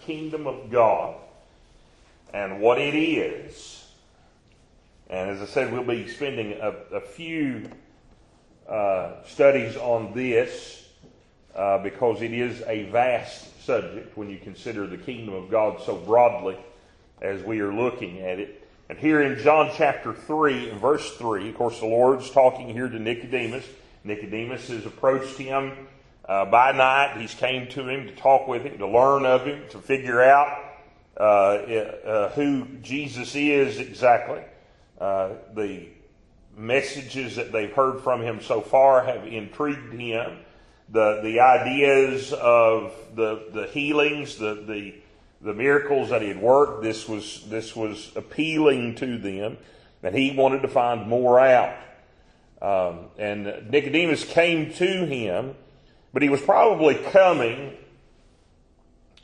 kingdom of God and what it is. And as I said, we'll be spending a few studies on this because it is a vast subject when you consider the kingdom of God so broadly as we are looking at it. And here in John chapter 3, verse 3, of course the Lord's talking here to Nicodemus. Nicodemus has approached him by night. He's came to him to talk with him, to learn of him, to figure out who Jesus is exactly. The messages that they've heard from him so far have intrigued him. The ideas of the healings, the miracles that he had worked, this was appealing to them, and he wanted to find more out. And Nicodemus came to him, but he was probably coming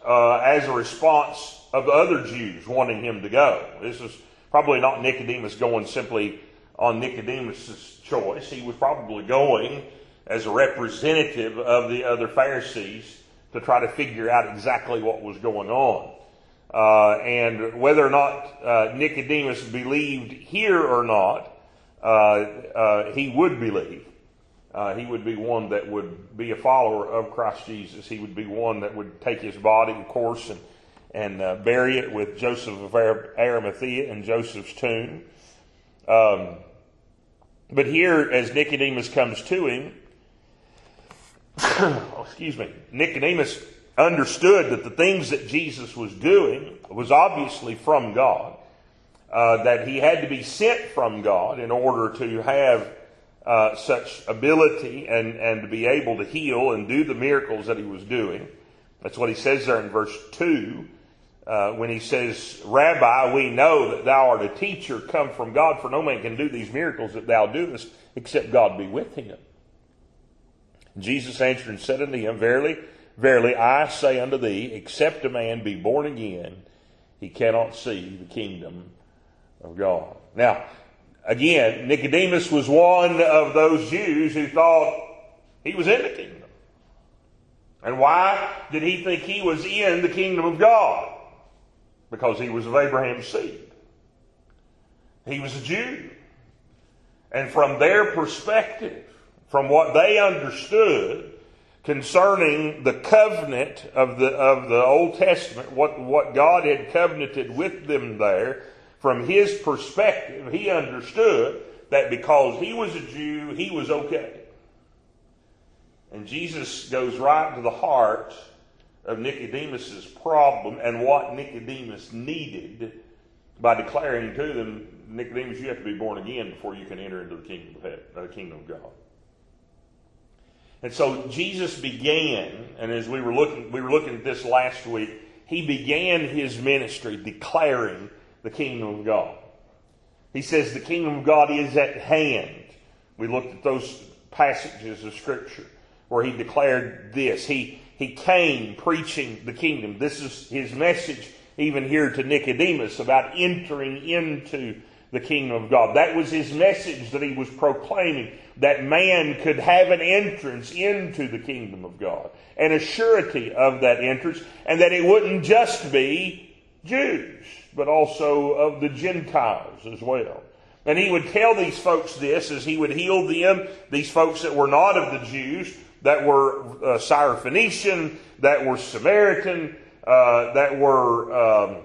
as a response of the other Jews wanting him to go. This is probably not Nicodemus going simply on Nicodemus's choice. He was probably going as a representative of the other Pharisees to try to figure out exactly what was going on. And whether or not Nicodemus believed here or not, he would believe. He would be one that would be a follower of Christ Jesus. He would be one that would take his body, of course, and bury it with Joseph of Arimathea in Joseph's tomb. But here, as Nicodemus comes to him, Nicodemus understood that the things that Jesus was doing was obviously from God, that he had to be sent from God in order to have such ability and to be able to heal and do the miracles that he was doing. That's what he says there in verse 2. When he says, Rabbi, we know that thou art a teacher come from God, for no man can do these miracles that thou doest, except God be with him. Jesus answered and said unto him, Verily, verily, I say unto thee, except a man be born again, he cannot see the kingdom of God. Now, again, Nicodemus was one of those Jews who thought he was in the kingdom. And why did he think he was in the kingdom of God? Because he was of Abraham's seed. He was a Jew. And from their perspective, from what they understood concerning the covenant of the Old Testament, what God had covenanted with them there, from his perspective, he understood that because he was a Jew, he was okay. And Jesus goes right to the heart of Nicodemus's problem and what Nicodemus needed by declaring to them, Nicodemus, you have to be born again before you can enter into the kingdom of heaven, the kingdom of God. And so Jesus began, and as we were looking at this last week, he began his ministry declaring the kingdom of God. He says the kingdom of God is at hand. We looked at those passages of Scripture where he declared this. He came preaching the kingdom. This is his message even here to Nicodemus about entering into the kingdom of God. That was his message that he was proclaiming, that man could have an entrance into the kingdom of God and a surety of that entrance, and that it wouldn't just be Jews, but also of the Gentiles as well. And he would tell these folks this as he would heal them, these folks that were not of the Jews, that were Syrophoenician, that were Samaritan, that were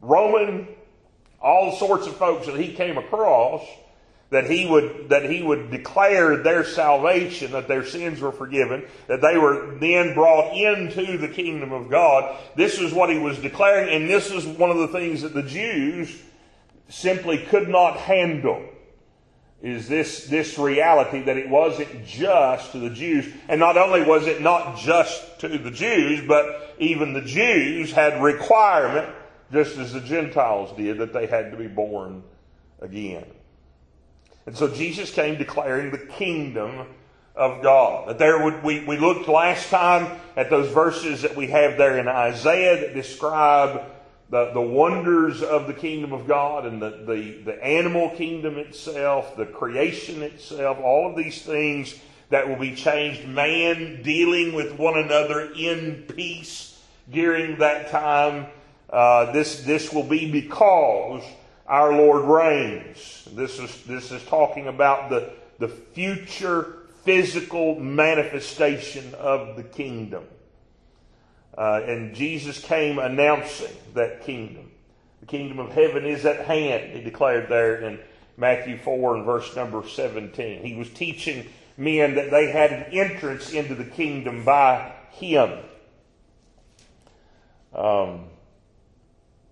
Roman, all sorts of folks that he came across, that he would declare their salvation, that their sins were forgiven, that they were then brought into the kingdom of God. This is what he was declaring, and this is one of the things that the Jews simply could not handle. Is this reality that it wasn't just to the Jews. And not only was it not just to the Jews, but even the Jews had requirement, just as the Gentiles did, that they had to be born again. And so Jesus came declaring the kingdom of God. That there would we looked last time at those verses that we have there in Isaiah that describe the wonders of the kingdom of God and the animal kingdom itself, the creation itself, all of these things that will be changed. Man dealing with one another in peace during that time. This will be because our Lord reigns. This is talking about the future physical manifestation of the kingdom. And Jesus came announcing that kingdom. The kingdom of heaven is at hand, he declared there in Matthew 4 and verse number 17. He was teaching men that they had an entrance into the kingdom by him.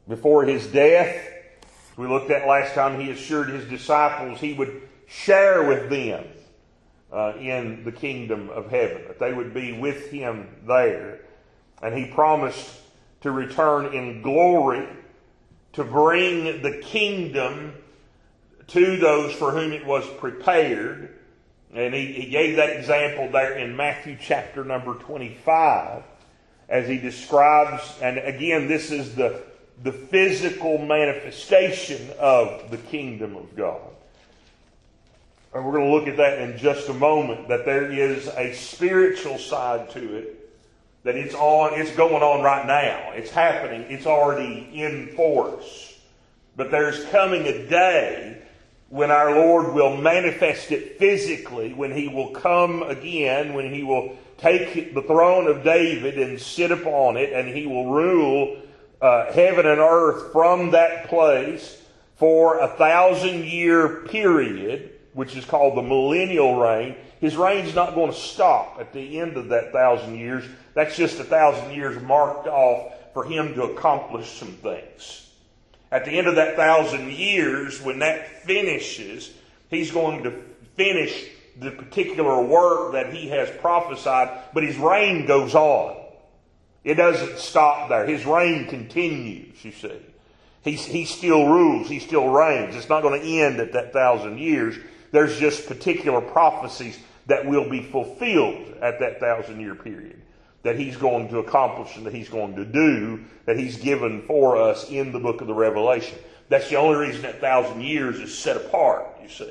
Before his death, as we looked at last time, he assured his disciples he would share with them in the kingdom of heaven, that they would be with him there. And he promised to return in glory to bring the kingdom to those for whom it was prepared. And he gave that example there in Matthew chapter number 25 as he describes, and again, this is the physical manifestation of the kingdom of God. And we're going to look at that in just a moment, that there is a spiritual side to it, that it's going on right now. It's happening. It's already in force. But there's coming a day when our Lord will manifest it physically, when he will come again, when he will take the throne of David and sit upon it, and he will rule heaven and earth from that place for 1,000-year period, which is called the millennial reign. His reign's not going to stop at the end of that 1,000 years. That's just 1,000 years marked off for him to accomplish some things. At the end of that 1,000 years, when that finishes, he's going to finish the particular work that he has prophesied, but his reign goes on. It doesn't stop there. His reign continues, you see. He still rules. He still reigns. It's not going to end at that 1,000 years. There's just particular prophecies that will be fulfilled at that 1,000-year period that he's going to accomplish and that he's going to do, that he's given for us in the book of the Revelation. That's the only reason that 1,000 years is set apart, you see,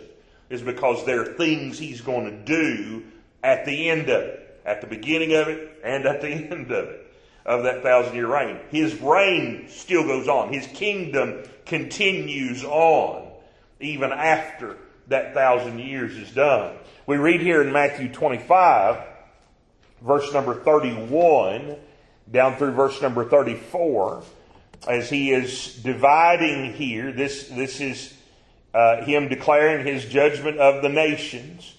is because there are things he's going to do at the end of it, at the beginning of it, and at the end of it, of that 1,000-year reign. His reign still goes on. His kingdom continues on even after that 1,000 years is done. We read here in Matthew 25, verse number 31, down through verse number 34, as he is dividing here, this is him declaring his judgment of the nations.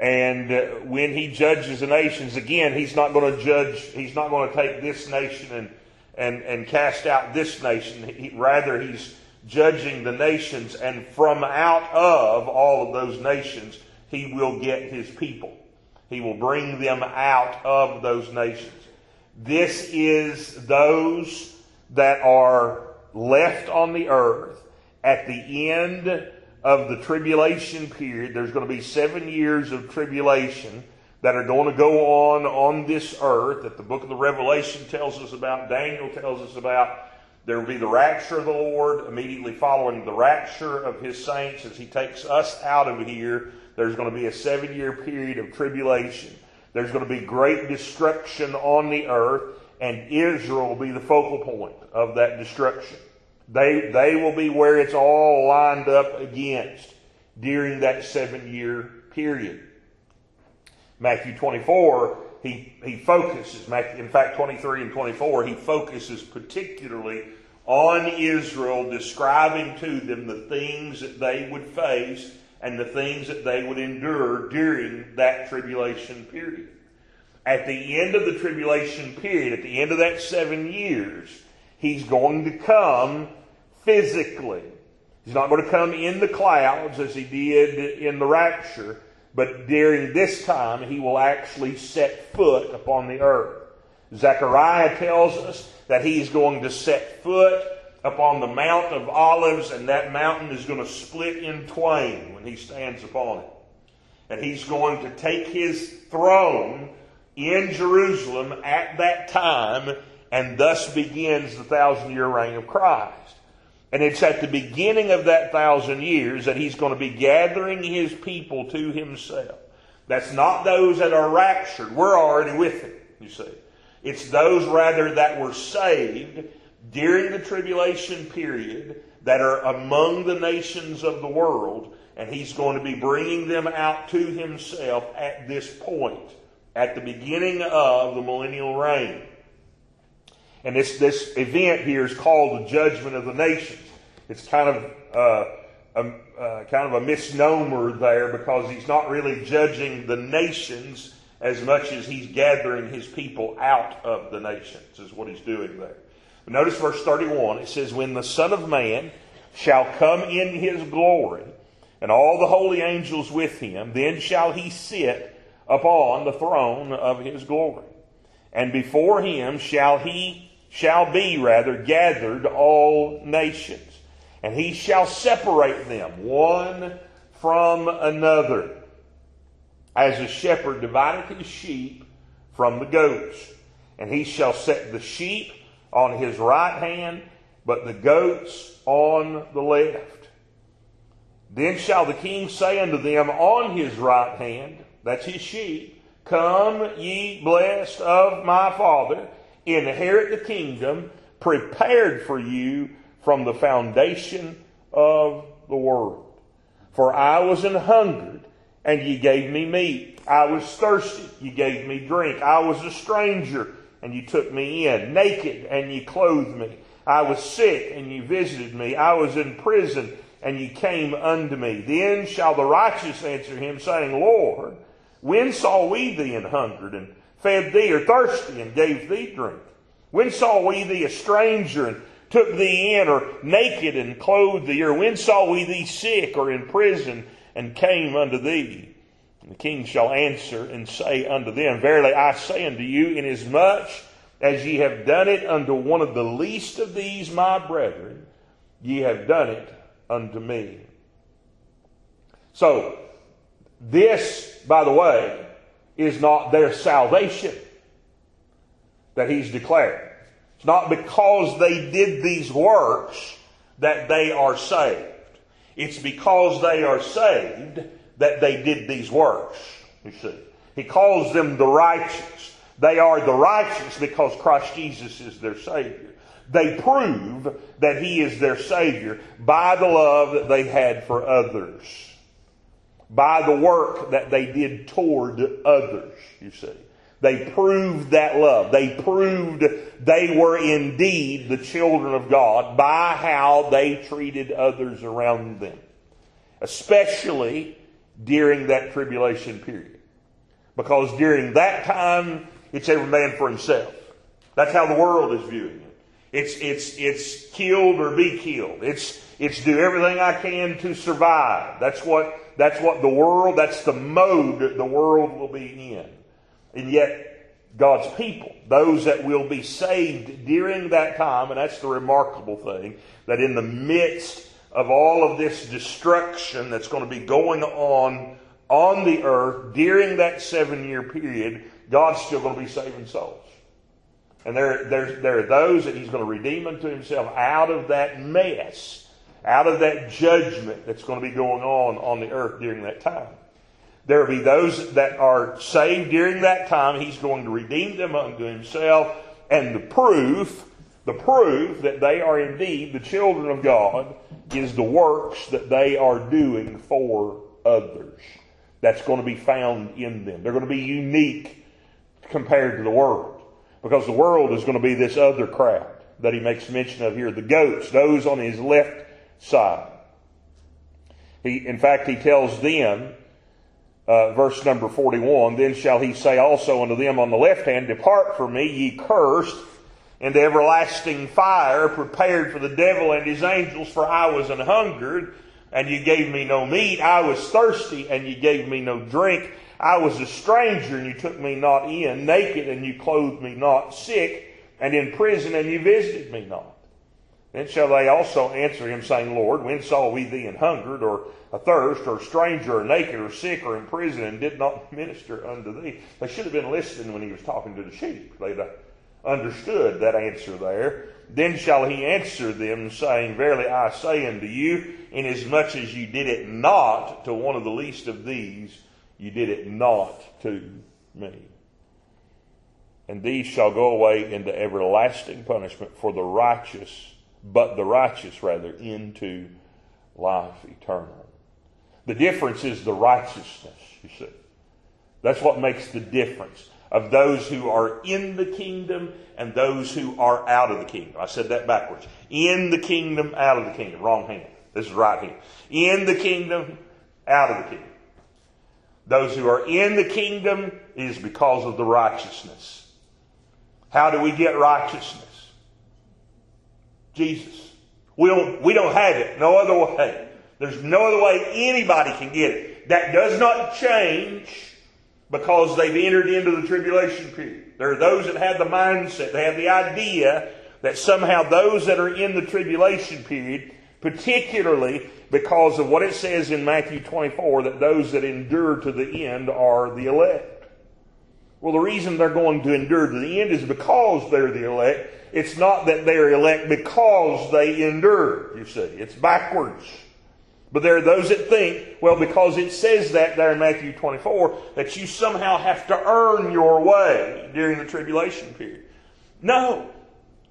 And when he judges the nations, again, he's not going to take this nation and cast out this nation. Rather, he's judging the nations, and from out of all of those nations, he will get his people. He will bring them out of those nations. This is those that are left on the earth at the end of the tribulation period. There's going to be 7 years of tribulation that are going to go on this earth, that the book of the Revelation tells us about, Daniel tells us about. There will be the rapture of the Lord. Immediately following the rapture of his saints, as he takes us out of here, there's going to be a 7-year period of tribulation. There's going to be great destruction on the earth, and Israel will be the focal point of that destruction. They will be where it's all lined up against during that 7-year period. Matthew 24, he focuses, in fact 23 and 24, he focuses particularly on Israel, describing to them the things that they would face and the things that they would endure during that tribulation period. At the end of the tribulation period, at the end of that 7 years, he's going to come physically. He's not going to come in the clouds as he did in the rapture, but during this time he will actually set foot upon the earth. Zechariah tells us that he's going to set foot upon the Mount of Olives, and that mountain is going to split in twain when he stands upon it. And he's going to take his throne in Jerusalem at that time, and thus begins the 1,000-year reign of Christ. And it's at the beginning of that 1,000 years that he's going to be gathering his people to himself. That's not those that are raptured. We're already with him, you see. It's those rather that were saved during the tribulation period that are among the nations of the world, and he's going to be bringing them out to himself at this point, at the beginning of the millennial reign. And this event here is called the judgment of the nations. It's kind of a misnomer there, because he's not really judging the nations as much as he's gathering his people out of the nations is what he's doing there. But notice verse 31. It says, "When the Son of Man shall come in his glory, and all the holy angels with him, then shall he sit upon the throne of his glory. And before him shall be gathered all nations. And he shall separate them one from another, as a shepherd divideth his sheep from the goats. And he shall set the sheep on his right hand, but the goats on the left. Then shall the king say unto them on his right hand," that's his sheep, "Come, ye blessed of my Father, inherit the kingdom prepared for you from the foundation of the world. For I was an hungered, and ye gave me meat. I was thirsty, ye gave me drink. I was a stranger, and ye took me in. Naked, and ye clothed me. I was sick, and ye visited me. I was in prison, and ye came unto me. Then shall the righteous answer him, saying, Lord, when saw we thee an hungered, and fed thee, or thirsty, and gave thee drink? When saw we thee a stranger, and took thee in, or naked and clothed thee? Or when saw we thee sick or in prison and came unto thee? And the king shall answer and say unto them, Verily I say unto you, inasmuch as ye have done it unto one of the least of these my brethren, ye have done it unto me." So this, by the way, is not their salvation that he's declared. It's not because they did these works that they are saved. It's because they are saved that they did these works, you see. He calls them the righteous. They are the righteous because Christ Jesus is their Savior. They prove that He is their Savior by the love that they had for others, by the work that they did toward others, you see. They proved that love. They proved they were indeed the children of God by how they treated others around them, especially during that tribulation period. Because during that time, it's every man for himself. That's how the world is viewing it. It's killed or be killed. It's do everything I can to survive. That's what the world, that's the mode the world will be in. And yet, God's people, those that will be saved during that time, and that's the remarkable thing, that in the midst of all of this destruction that's going to be going on the earth during that 7-year period, God's still going to be saving souls. And there are those that He's going to redeem unto Himself out of that mess, out of that judgment that's going to be going on the earth during that time. There will be those that are saved during that time. He's going to redeem them unto Himself. And the proof that they are indeed the children of God is the works that they are doing for others. That's going to be found in them. They're going to be unique compared to the world, because the world is going to be this other crowd that he makes mention of here, the goats, those on his left side. In fact, he tells them, verse number 41, "Then shall he say also unto them on the left hand, Depart from me, ye cursed, into everlasting fire, prepared for the devil and his angels. For I was an hungered, and ye gave me no meat. I was thirsty, and ye gave me no drink. I was a stranger, and ye took me not in. Naked, and ye clothed me not. Sick, and in prison, and ye visited me not. Then shall they also answer him, saying, Lord, when saw we thee an hungered, or athirst, or a stranger, or naked, or sick, or in prison, and did not minister unto thee?" They should have been listening when he was talking to the sheep. They'd understood that answer there. "Then shall he answer them, saying, Verily I say unto you, inasmuch as you did it not to one of the least of these, you did it not to me. And these shall go away into everlasting punishment for the righteous, but the righteous rather into life eternal. The difference is the righteousness, you see. That's what makes the difference of those who are in the kingdom and those who are out of the kingdom. I said that backwards. In the kingdom, out of the kingdom. Wrong hand. This is right hand. In the kingdom, out of the kingdom. Those who are in the kingdom is because of the righteousness. How do we get righteousness? Jesus. We don't have it no other way. There's no other way anybody can get it. That does not change because they've entered into the tribulation period. There are those that have the mindset, they have the idea that somehow those that are in the tribulation period, particularly because of what it says in Matthew 24, that those that endure to the end are the elect. Well, the reason they're going to endure to the end is because they're the elect. It's not that they're elect because they endure, you see. It's backwards. But there are those that think, well, because it says that there in Matthew 24, that you somehow have to earn your way during the tribulation period. No,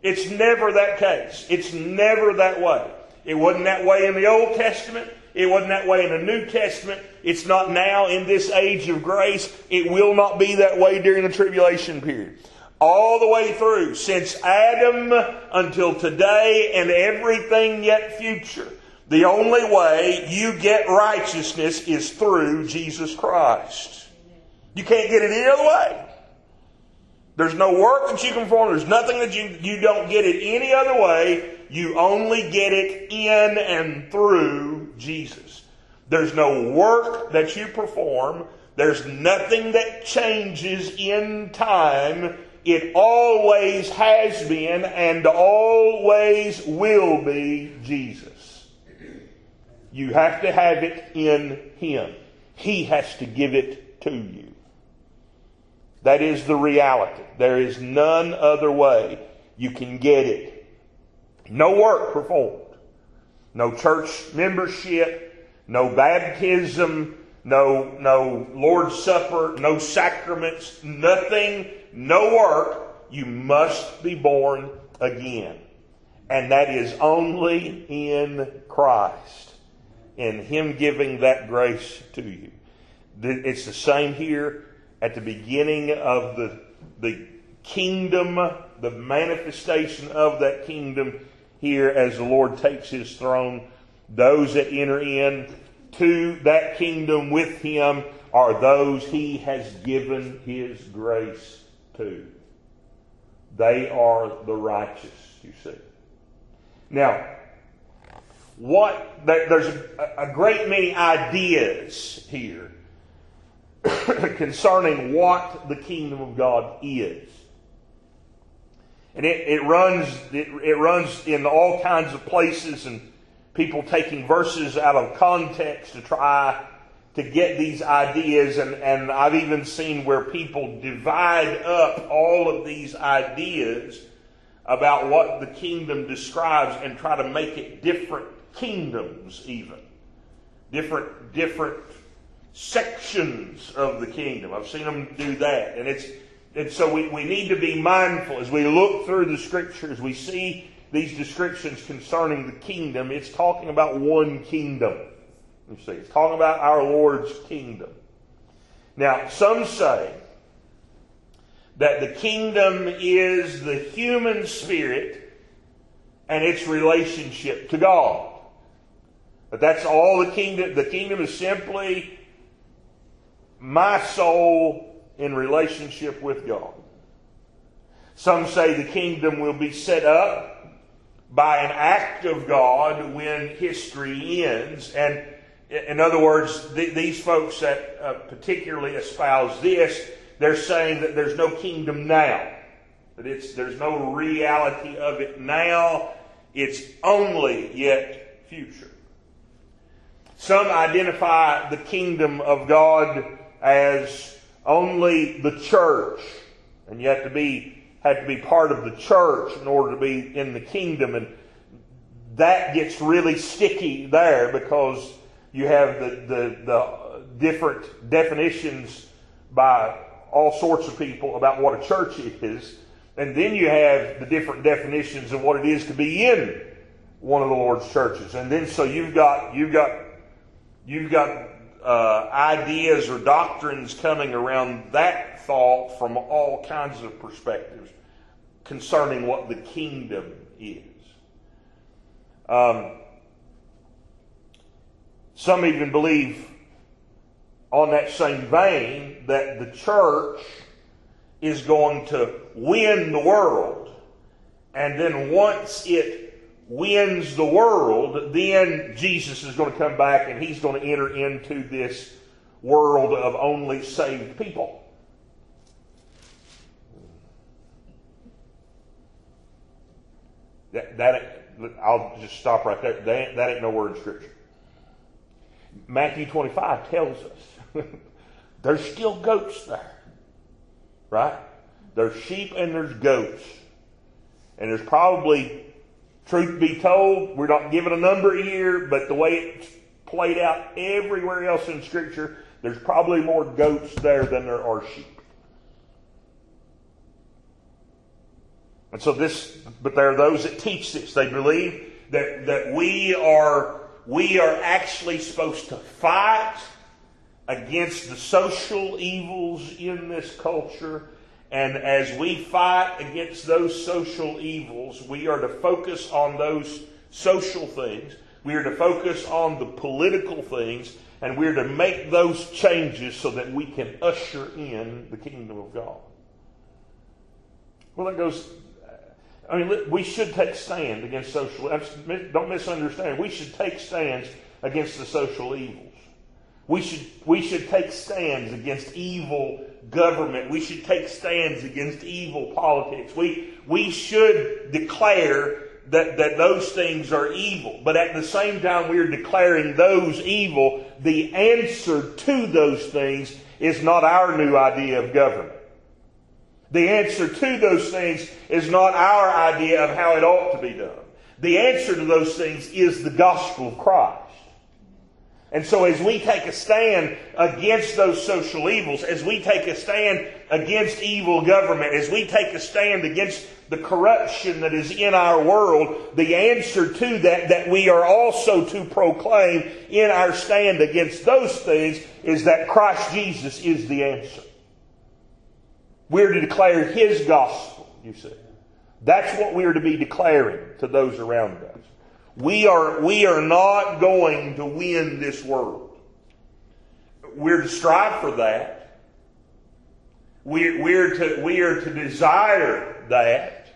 it's never that case. It's never that way. It wasn't that way in the Old Testament. It wasn't that way in the New Testament. It's not now in this age of grace. It will not be that way during the tribulation period. All the way through, since Adam until today and everything yet future. The only way you get righteousness is through Jesus Chrisrist. You can't get it any other way. There's no work that you can perform. There's nothing that you don't get it any other way. You only get it in and through Jesus. There's no work that you perform. There's nothing that changes in time. It always has been and always will be Jesus. You have to have it in Him. He has to give it to you. That is the reality. There is none other way you can get it. No work performed. No church membership. No baptism. No Lord's Supper. No sacraments. Nothing. No work. You must be born again. And that is only in Christ. In Him giving that grace to you. It's the same here at the beginning of the kingdom, the manifestation of that kingdom here as the Lord takes His throne. Those that enter in to that kingdom with Him are those He has given His grace to. They are the righteous, you see. Now, there's a great many ideas here concerning what the kingdom of God is. And it runs in all kinds of places and people taking verses out of context to try to get these ideas. And I've even seen where people divide up all of these ideas about what the kingdom describes and try to make it different. Kingdoms even. Different sections of the kingdom. I've seen them do that. And so we need to be mindful as we look through the scriptures, we see these descriptions concerning the kingdom. It's talking about one kingdom. You see, it's talking about our Lord's kingdom. Now, some say that the kingdom is the human spirit and its relationship to God. But that's all the kingdom. The kingdom is simply my soul in relationship with God. Some say the kingdom will be set up by an act of God when history ends. And in other words, these folks that particularly espouse this, they're saying that there's no kingdom now. That there's no reality of it now. It's only yet future. Some identify the kingdom of God as only the church, and you have to be part of the church in order to be in the kingdom, and that gets really sticky there because you have the the different definitions by all sorts of people about what a church is. And then you have the different definitions of what it is to be in one of the Lord's churches. And then so you've got ideas or doctrines coming around that thought from all kinds of perspectives concerning what the kingdom is. Some even believe on that same vein that the church is going to win the world, and then once it wins the world, then Jesus is going to come back and he's going to enter into this world of only saved people. I'll just stop right there. That ain't nowhere in Scripture. Matthew 25 tells us there's still goats there. Right? There's sheep and there's goats. And there's probably, truth be told, we're not given a number here, but the way it's played out everywhere else in Scripture, there's probably more goats there than there are sheep. And so but there are those that teach this. They believe that we are actually supposed to fight against the social evils in this culture. And as we fight against those social evils, we are to focus on those social things. We are to focus on the political things. And we are to make those changes so that we can usher in the kingdom of God. Well, that goes... I mean, we should take stand against social... Don't misunderstand. We should take stands against the social evils. We should take stands against evil government. We should take stands against evil politics. We should declare that those things are evil. But at the same time, we're declaring those evil. The answer to those things is not our new idea of government. The answer to those things is not our idea of how it ought to be done. The answer to those things is the gospel of Christ. And so as we take a stand against those social evils, as we take a stand against evil government, as we take a stand against the corruption that is in our world, the answer to that we are also to proclaim in our stand against those things, is that Christ Jesus is the answer. We're to declare His gospel, you see. That's what we're to be declaring to those around us. We are not going to win this world. We're to strive for that. We are to desire that.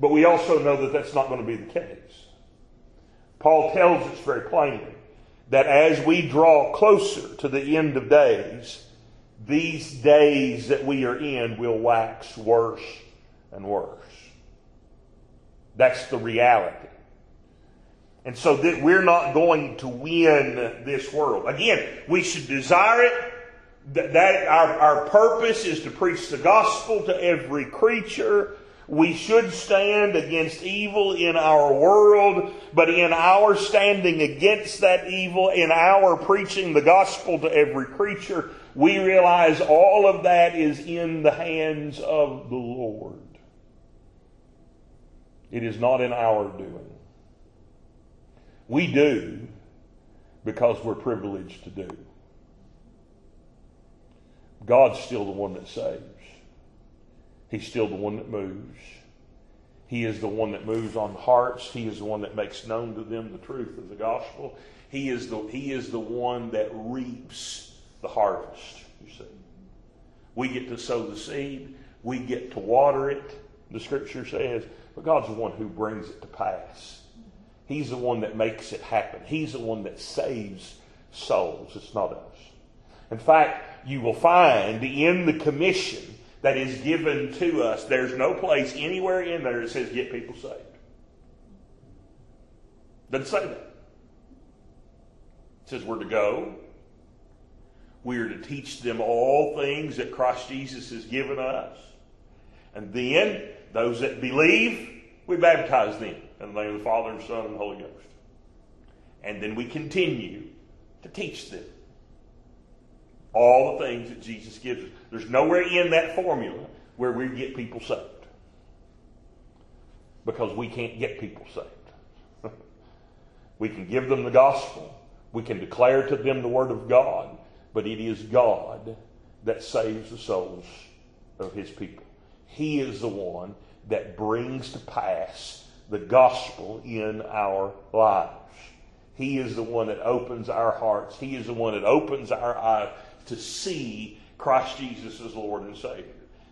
But we also know that that's not going to be the case. Paul tells us very plainly that as we draw closer to the end of days, these days that we are in will wax worse and worse. That's the reality. And so that we're not going to win this world. Again, we should desire it. That our purpose is to preach the gospel to every creature. We should stand against evil in our world, but in our standing against that evil, in our preaching the gospel to every creature, we realize all of that is in the hands of the Lord. It is not in our doing. We do because we're privileged to do. God's still the one that saves. He's still the one that moves. He is the one that moves on hearts. He is the one that makes known to them the truth of the gospel. He is the one that reaps the harvest, you see. We get to sow the seed. We get to water it, the Scripture says. But God's the one who brings it to pass. He's the one that makes it happen. He's the one that saves souls. It's not us. In fact, you will find in the commission that is given to us, there's no place anywhere in there that says get people saved. Doesn't say that. It says we're to go. We are to teach them all things that Christ Jesus has given us. And then, those that believe, we baptize them in the name of the Father and Son and the Holy Ghost. And then we continue to teach them all the things that Jesus gives us. There's nowhere in that formula where we get people saved, because we can't get people saved. We can give them the gospel. We can declare to them the word of God, but it is God that saves the souls of his people. He is the one that brings to pass the gospel in our lives. He is the one that opens our hearts. He is the one that opens our eyes to see Christ Jesus as Lord and Savior.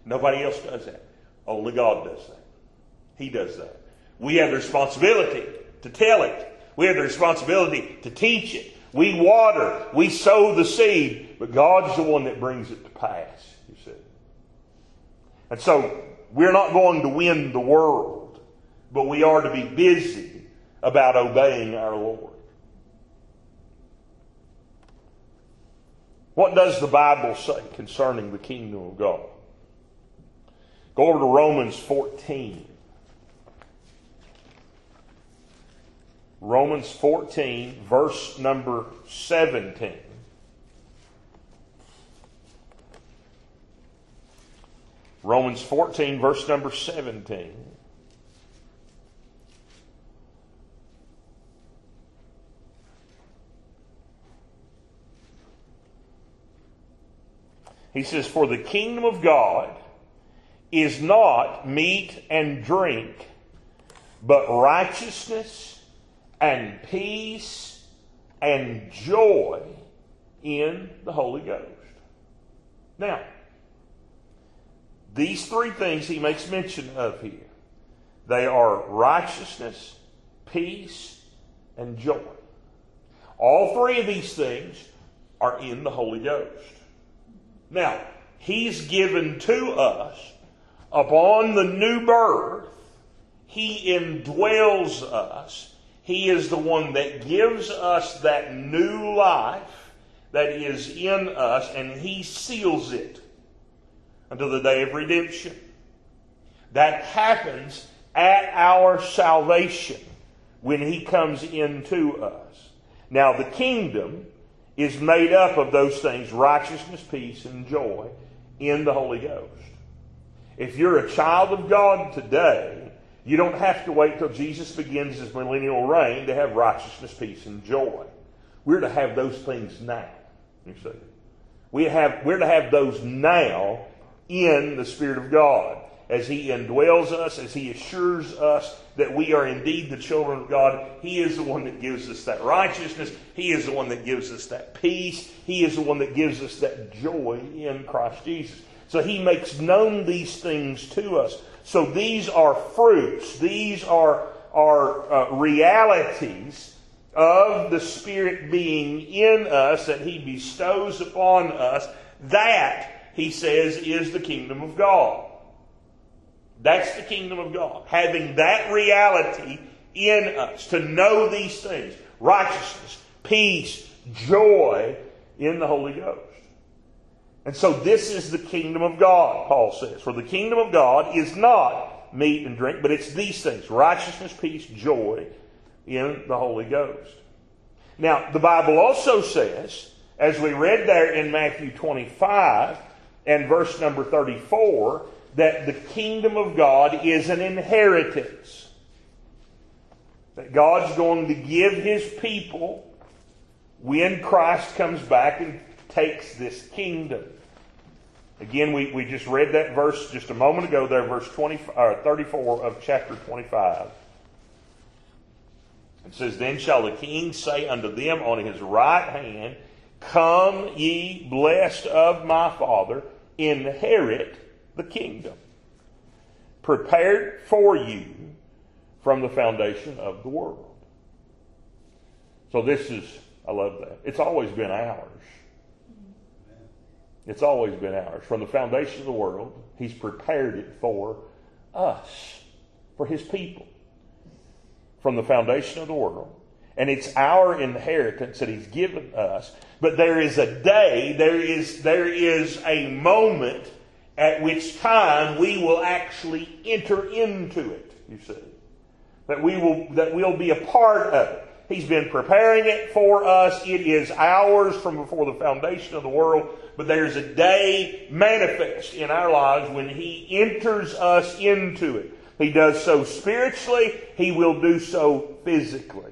Nobody else does that. Only God does that. He does that. We have the responsibility to tell it. We have the responsibility to teach it. We water, we sow the seed, but God's the one that brings it to pass, you see. And so we're not going to win the world, but we are to be busy about obeying our Lord. What does the Bible say concerning the kingdom of God? Go over to Romans 14. Romans 14, verse number 17. Romans 14, verse number 17. He says, "For the kingdom of God is not meat and drink, but righteousness and peace and joy in the Holy Ghost." Now, these three things he makes mention of here. They are righteousness, peace, and joy. All three of these things are in the Holy Ghost. Now, he's given to us, upon the new birth, he indwells us. He is the one that gives us that new life that is in us, and he seals it until the day of redemption. That happens at our salvation when he comes into us. Now, the kingdom is made up of those things, righteousness, peace, and joy in the Holy Ghost. If you're a child of God today, you don't have to wait till Jesus begins his millennial reign to have righteousness, peace, and joy. We're to have those things now, you see. We're to have those now in the Spirit of God, as he indwells us, as he assures us that we are indeed the children of God. He is the one that gives us that righteousness. He is the one that gives us that peace. He is the one that gives us that joy in Christ Jesus. So he makes known these things to us. So these are fruits. These are realities of the Spirit being in us that he bestows upon us. That, he says, is the kingdom of God. That's the kingdom of God. Having that reality in us, to know these things, righteousness, peace, joy in the Holy Ghost. And so this is the kingdom of God, Paul says. For the kingdom of God is not meat and drink, but it's these things, righteousness, peace, joy in the Holy Ghost. Now, the Bible also says, as we read there in Matthew 25 and verse number 34, that the kingdom of God is an inheritance. That God's going to give his people when Christ comes back and takes this kingdom. Again, we just read that verse just a moment ago there, verse 34 of chapter 25. It says, "Then shall the king say unto them on his right hand, Come ye blessed of my Father, inherit the kingdom, prepared for you from the foundation of the world." So this is, I love that. It's always been ours. It's always been ours. From the foundation of the world, he's prepared it for us, for his people. From the foundation of the world. And it's our inheritance that he's given us. But there is a day, there is a moment at which time we will actually enter into it, you see. That we'll be a part of it. He's been preparing it for us. It is ours from before the foundation of the world. But there's a day manifest in our lives when He enters us into it. He does so spiritually. He will do so physically.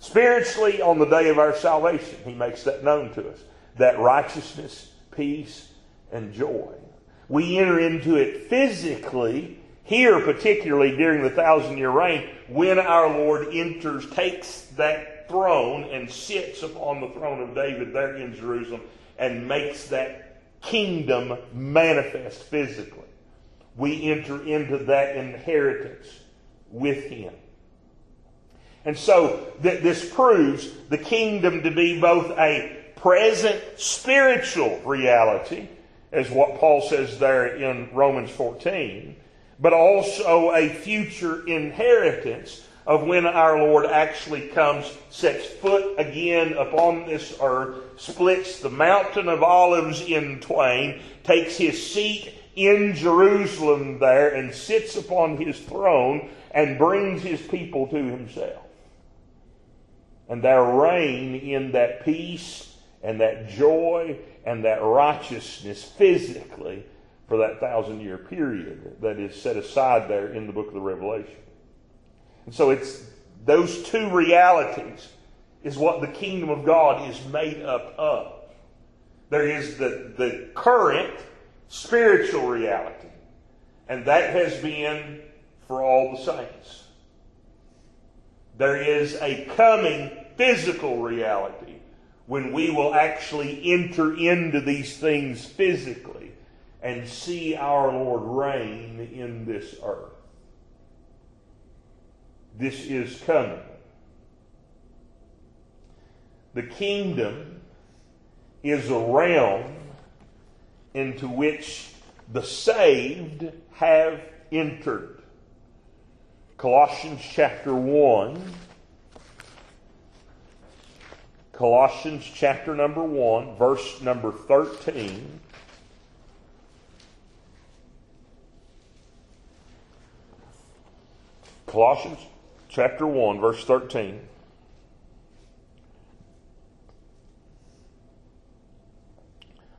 Spiritually, on the day of our salvation, He makes that known to us. That righteousness, peace, and joy. We enter into it physically, here particularly during the 1,000-year reign, when our Lord enters, takes that throne and sits upon the throne of David there in Jerusalem and makes that kingdom manifest physically. We enter into that inheritance with Him. And so this proves the kingdom to be both a present spiritual reality, as what Paul says there in Romans 14, but also a future inheritance of when our Lord actually comes, sets foot again upon this earth, splits the mountain of olives in twain, takes His seat in Jerusalem there and sits upon His throne and brings His people to Himself. And their reign in that peace and that joy and that righteousness physically for that 1,000-year period that is set aside there in the book of the Revelation. And so it's those two realities is what the kingdom of God is made up of. There is the current spiritual reality, and that has been for all the saints. There is a coming physical reality when we will actually enter into these things physically and see our Lord reign in this earth. This is coming. The kingdom is a realm into which the saved have entered. Colossians chapter 1. Colossians chapter number 1, verse number 13. Colossians chapter 1, verse 13.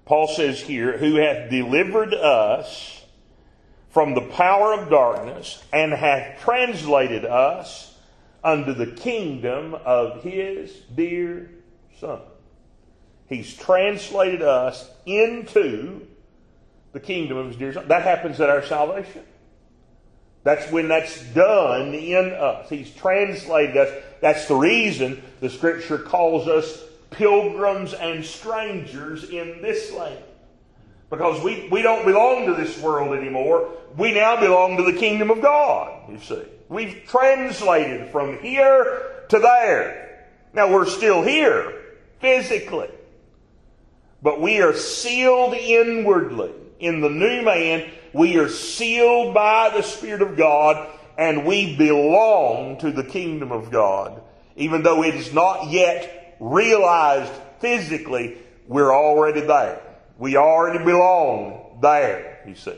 Paul says here, "Who hath delivered us from the power of darkness and hath translated us unto the kingdom of His dear Son." He's translated us into the kingdom of His dear Son. That happens at our salvation. That's when that's done in us. He's translated us. That's the reason the Scripture calls us pilgrims and strangers in this land. Because we don't belong to this world anymore. We now belong to the kingdom of God, you see. We've translated from here to there. Now we're still here, physically. But we are sealed inwardly. In the new man, we are sealed by the Spirit of God, and we belong to the kingdom of God. Even though it is not yet realized physically, we're already there. We already belong there, you see.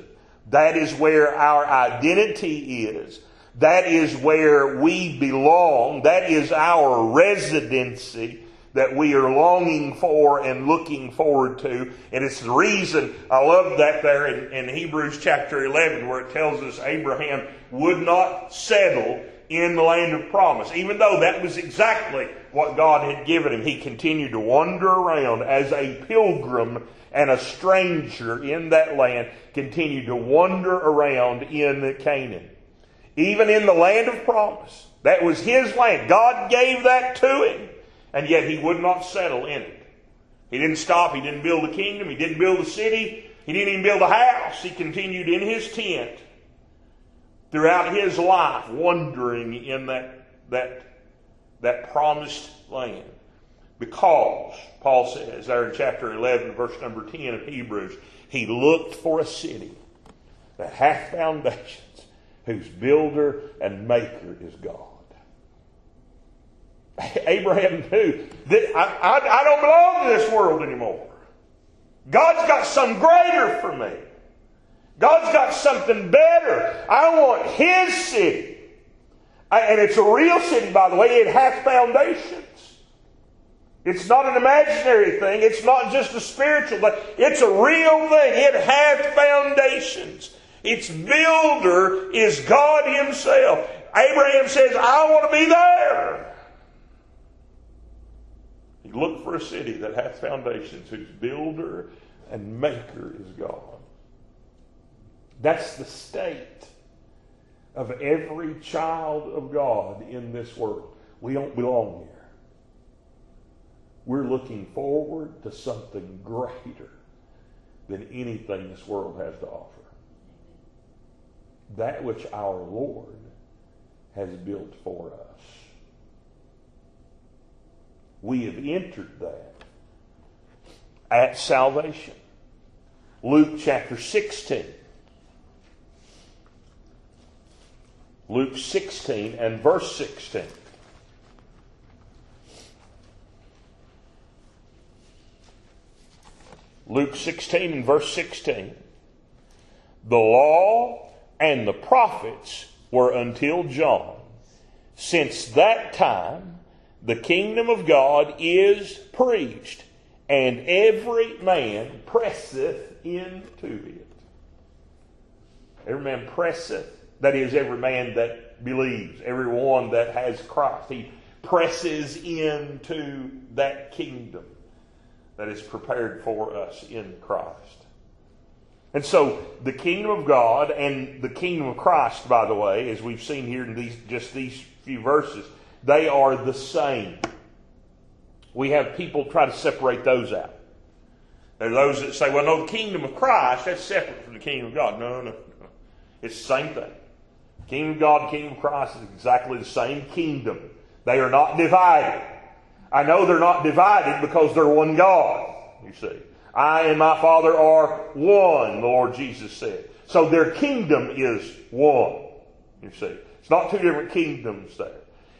That is where our identity is. That is where we belong. That is our residency that we are longing for and looking forward to. And it's the reason I love that there in Hebrews chapter 11, where it tells us Abraham would not settle in the land of promise. Even though that was exactly what God had given him, he continued to wander around as a pilgrim and a stranger in that land, continued to wander around in Canaan. Even in the land of promise. That was his land. God gave that to him. And yet he would not settle in it. He didn't stop. He didn't build a kingdom. He didn't build a city. He didn't even build a house. He continued in his tent throughout his life, wandering in that promised land. Because, Paul says there in chapter 11, verse number 10 of Hebrews, he looked for a city that hath foundations, whose builder and maker is God. Abraham knew that I don't belong to this world anymore. God's got something greater for me. God's got something better. I want His city. And it's a real city, by the way. It hath foundations. It's not an imaginary thing. It's not just a spiritual thing. It's a real thing. It hath foundations. Its builder is God Himself. Abraham says, I want to be there. You look for a city that hath foundations, whose builder and maker is God. That's the state of every child of God in this world. We don't belong here. We're looking forward to something greater than anything this world has to offer. That which our Lord has built for us. We have entered that at salvation. Luke chapter 16. Luke 16 and verse 16. Luke 16 and verse 16. The law and the prophets were until John. Since that time, the kingdom of God is preached, and every man presseth into it. Every man presseth, that is, every man that believes, everyone that has Christ, he presses into that kingdom that is prepared for us in Christ. And so the kingdom of God and the kingdom of Christ, by the way, as we've seen here in these few verses, they are the same. We have people try to separate those out. There are those that say, well, no, the kingdom of Christ, that's separate from the kingdom of God. No. It's the same thing. The kingdom of God, the kingdom of Christ is exactly the same kingdom. They are not divided. I know they're not divided because they're one God, you see. I and my Father are one, the Lord Jesus said. So their kingdom is one, you see. It's not two different kingdoms there.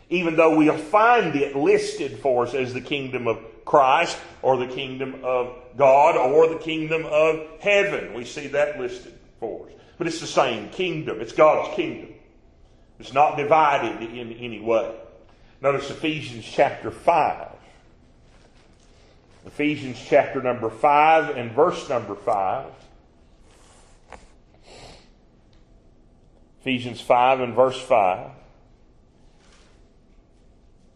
Even though we'll find it listed for us as the kingdom of Christ or the kingdom of God or the kingdom of heaven. We see that listed for us. But it's the same kingdom. It's God's kingdom. It's not divided in any way. Notice Ephesians chapter 5. Ephesians chapter number 5 and verse number 5. Ephesians 5 and verse 5.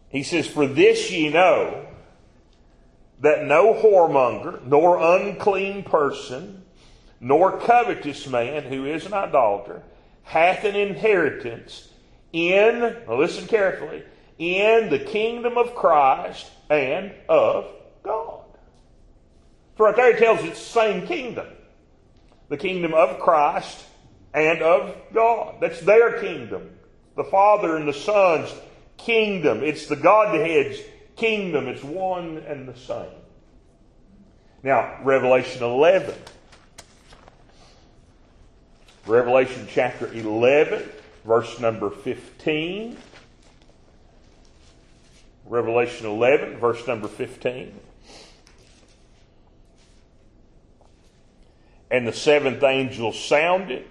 He says, For this ye know, that no whoremonger, nor unclean person, nor covetous man, who is an idolater, hath an inheritance in, now listen carefully, in the kingdom of Christ and of God. So right there he tells us it's the same kingdom. The kingdom of Christ and of God. That's their kingdom. The Father and the Son's kingdom. It's the Godhead's kingdom. It's one and the same. Now, Revelation 11. Revelation chapter 11, verse number 15. Revelation 11, verse number 15. And the seventh angel sounded,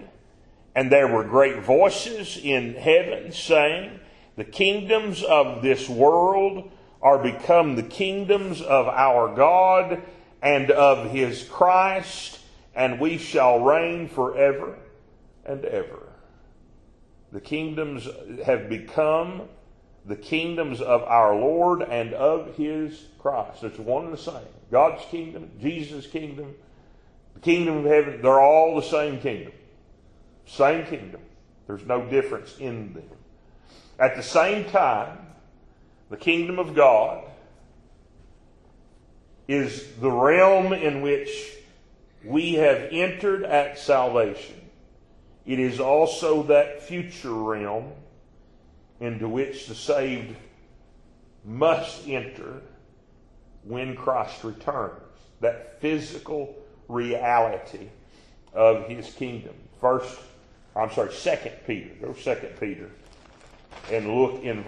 and there were great voices in heaven, saying, The kingdoms of this world are become the kingdoms of our God and of His Christ, and we shall reign forever and ever. The kingdoms have become the kingdoms of our Lord and of His Christ. It's one and the same. God's kingdom, Jesus' kingdom, the kingdom of heaven, they're all the same kingdom. Same kingdom. There's no difference in them. At the same time, the kingdom of God is the realm in which we have entered at salvation. It is also that future realm into which the saved must enter when Christ returns. That physical reality of His kingdom. Second Peter. Go to 2 Peter and look in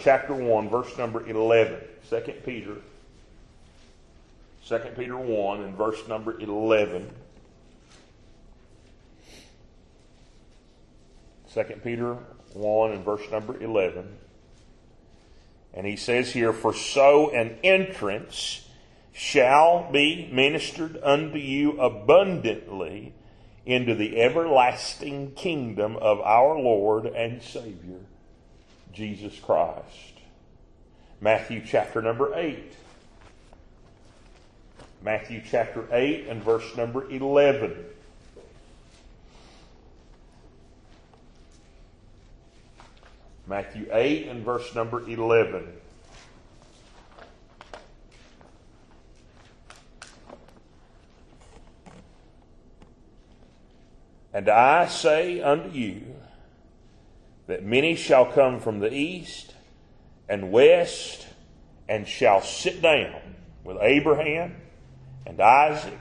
chapter 1, verse number 11. 2 Peter. 2 Peter 1 and verse number 11. 2 Peter 1 and verse number 11. And he says here, for so an entrance shall be ministered unto you abundantly into the everlasting kingdom of our Lord and Savior, Jesus Christ. Matthew chapter number 8. Matthew chapter 8 and verse number 11. Matthew 8 and verse number 11. And I say unto you that many shall come from the east and west and shall sit down with Abraham and Isaac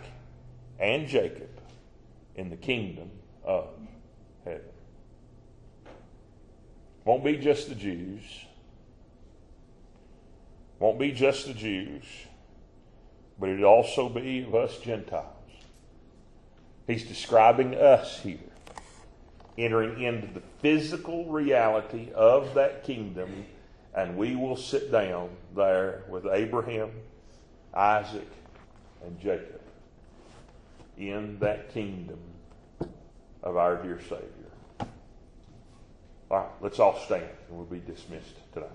and Jacob in the kingdom of heaven. Won't be just the Jews. Won't be just the Jews, but it'll also be of us Gentiles. He's describing us here, entering into the physical reality of that kingdom, and we will sit down there with Abraham, Isaac, and Jacob in that kingdom of our dear Savior. All right, let's all stand and we'll be dismissed tonight.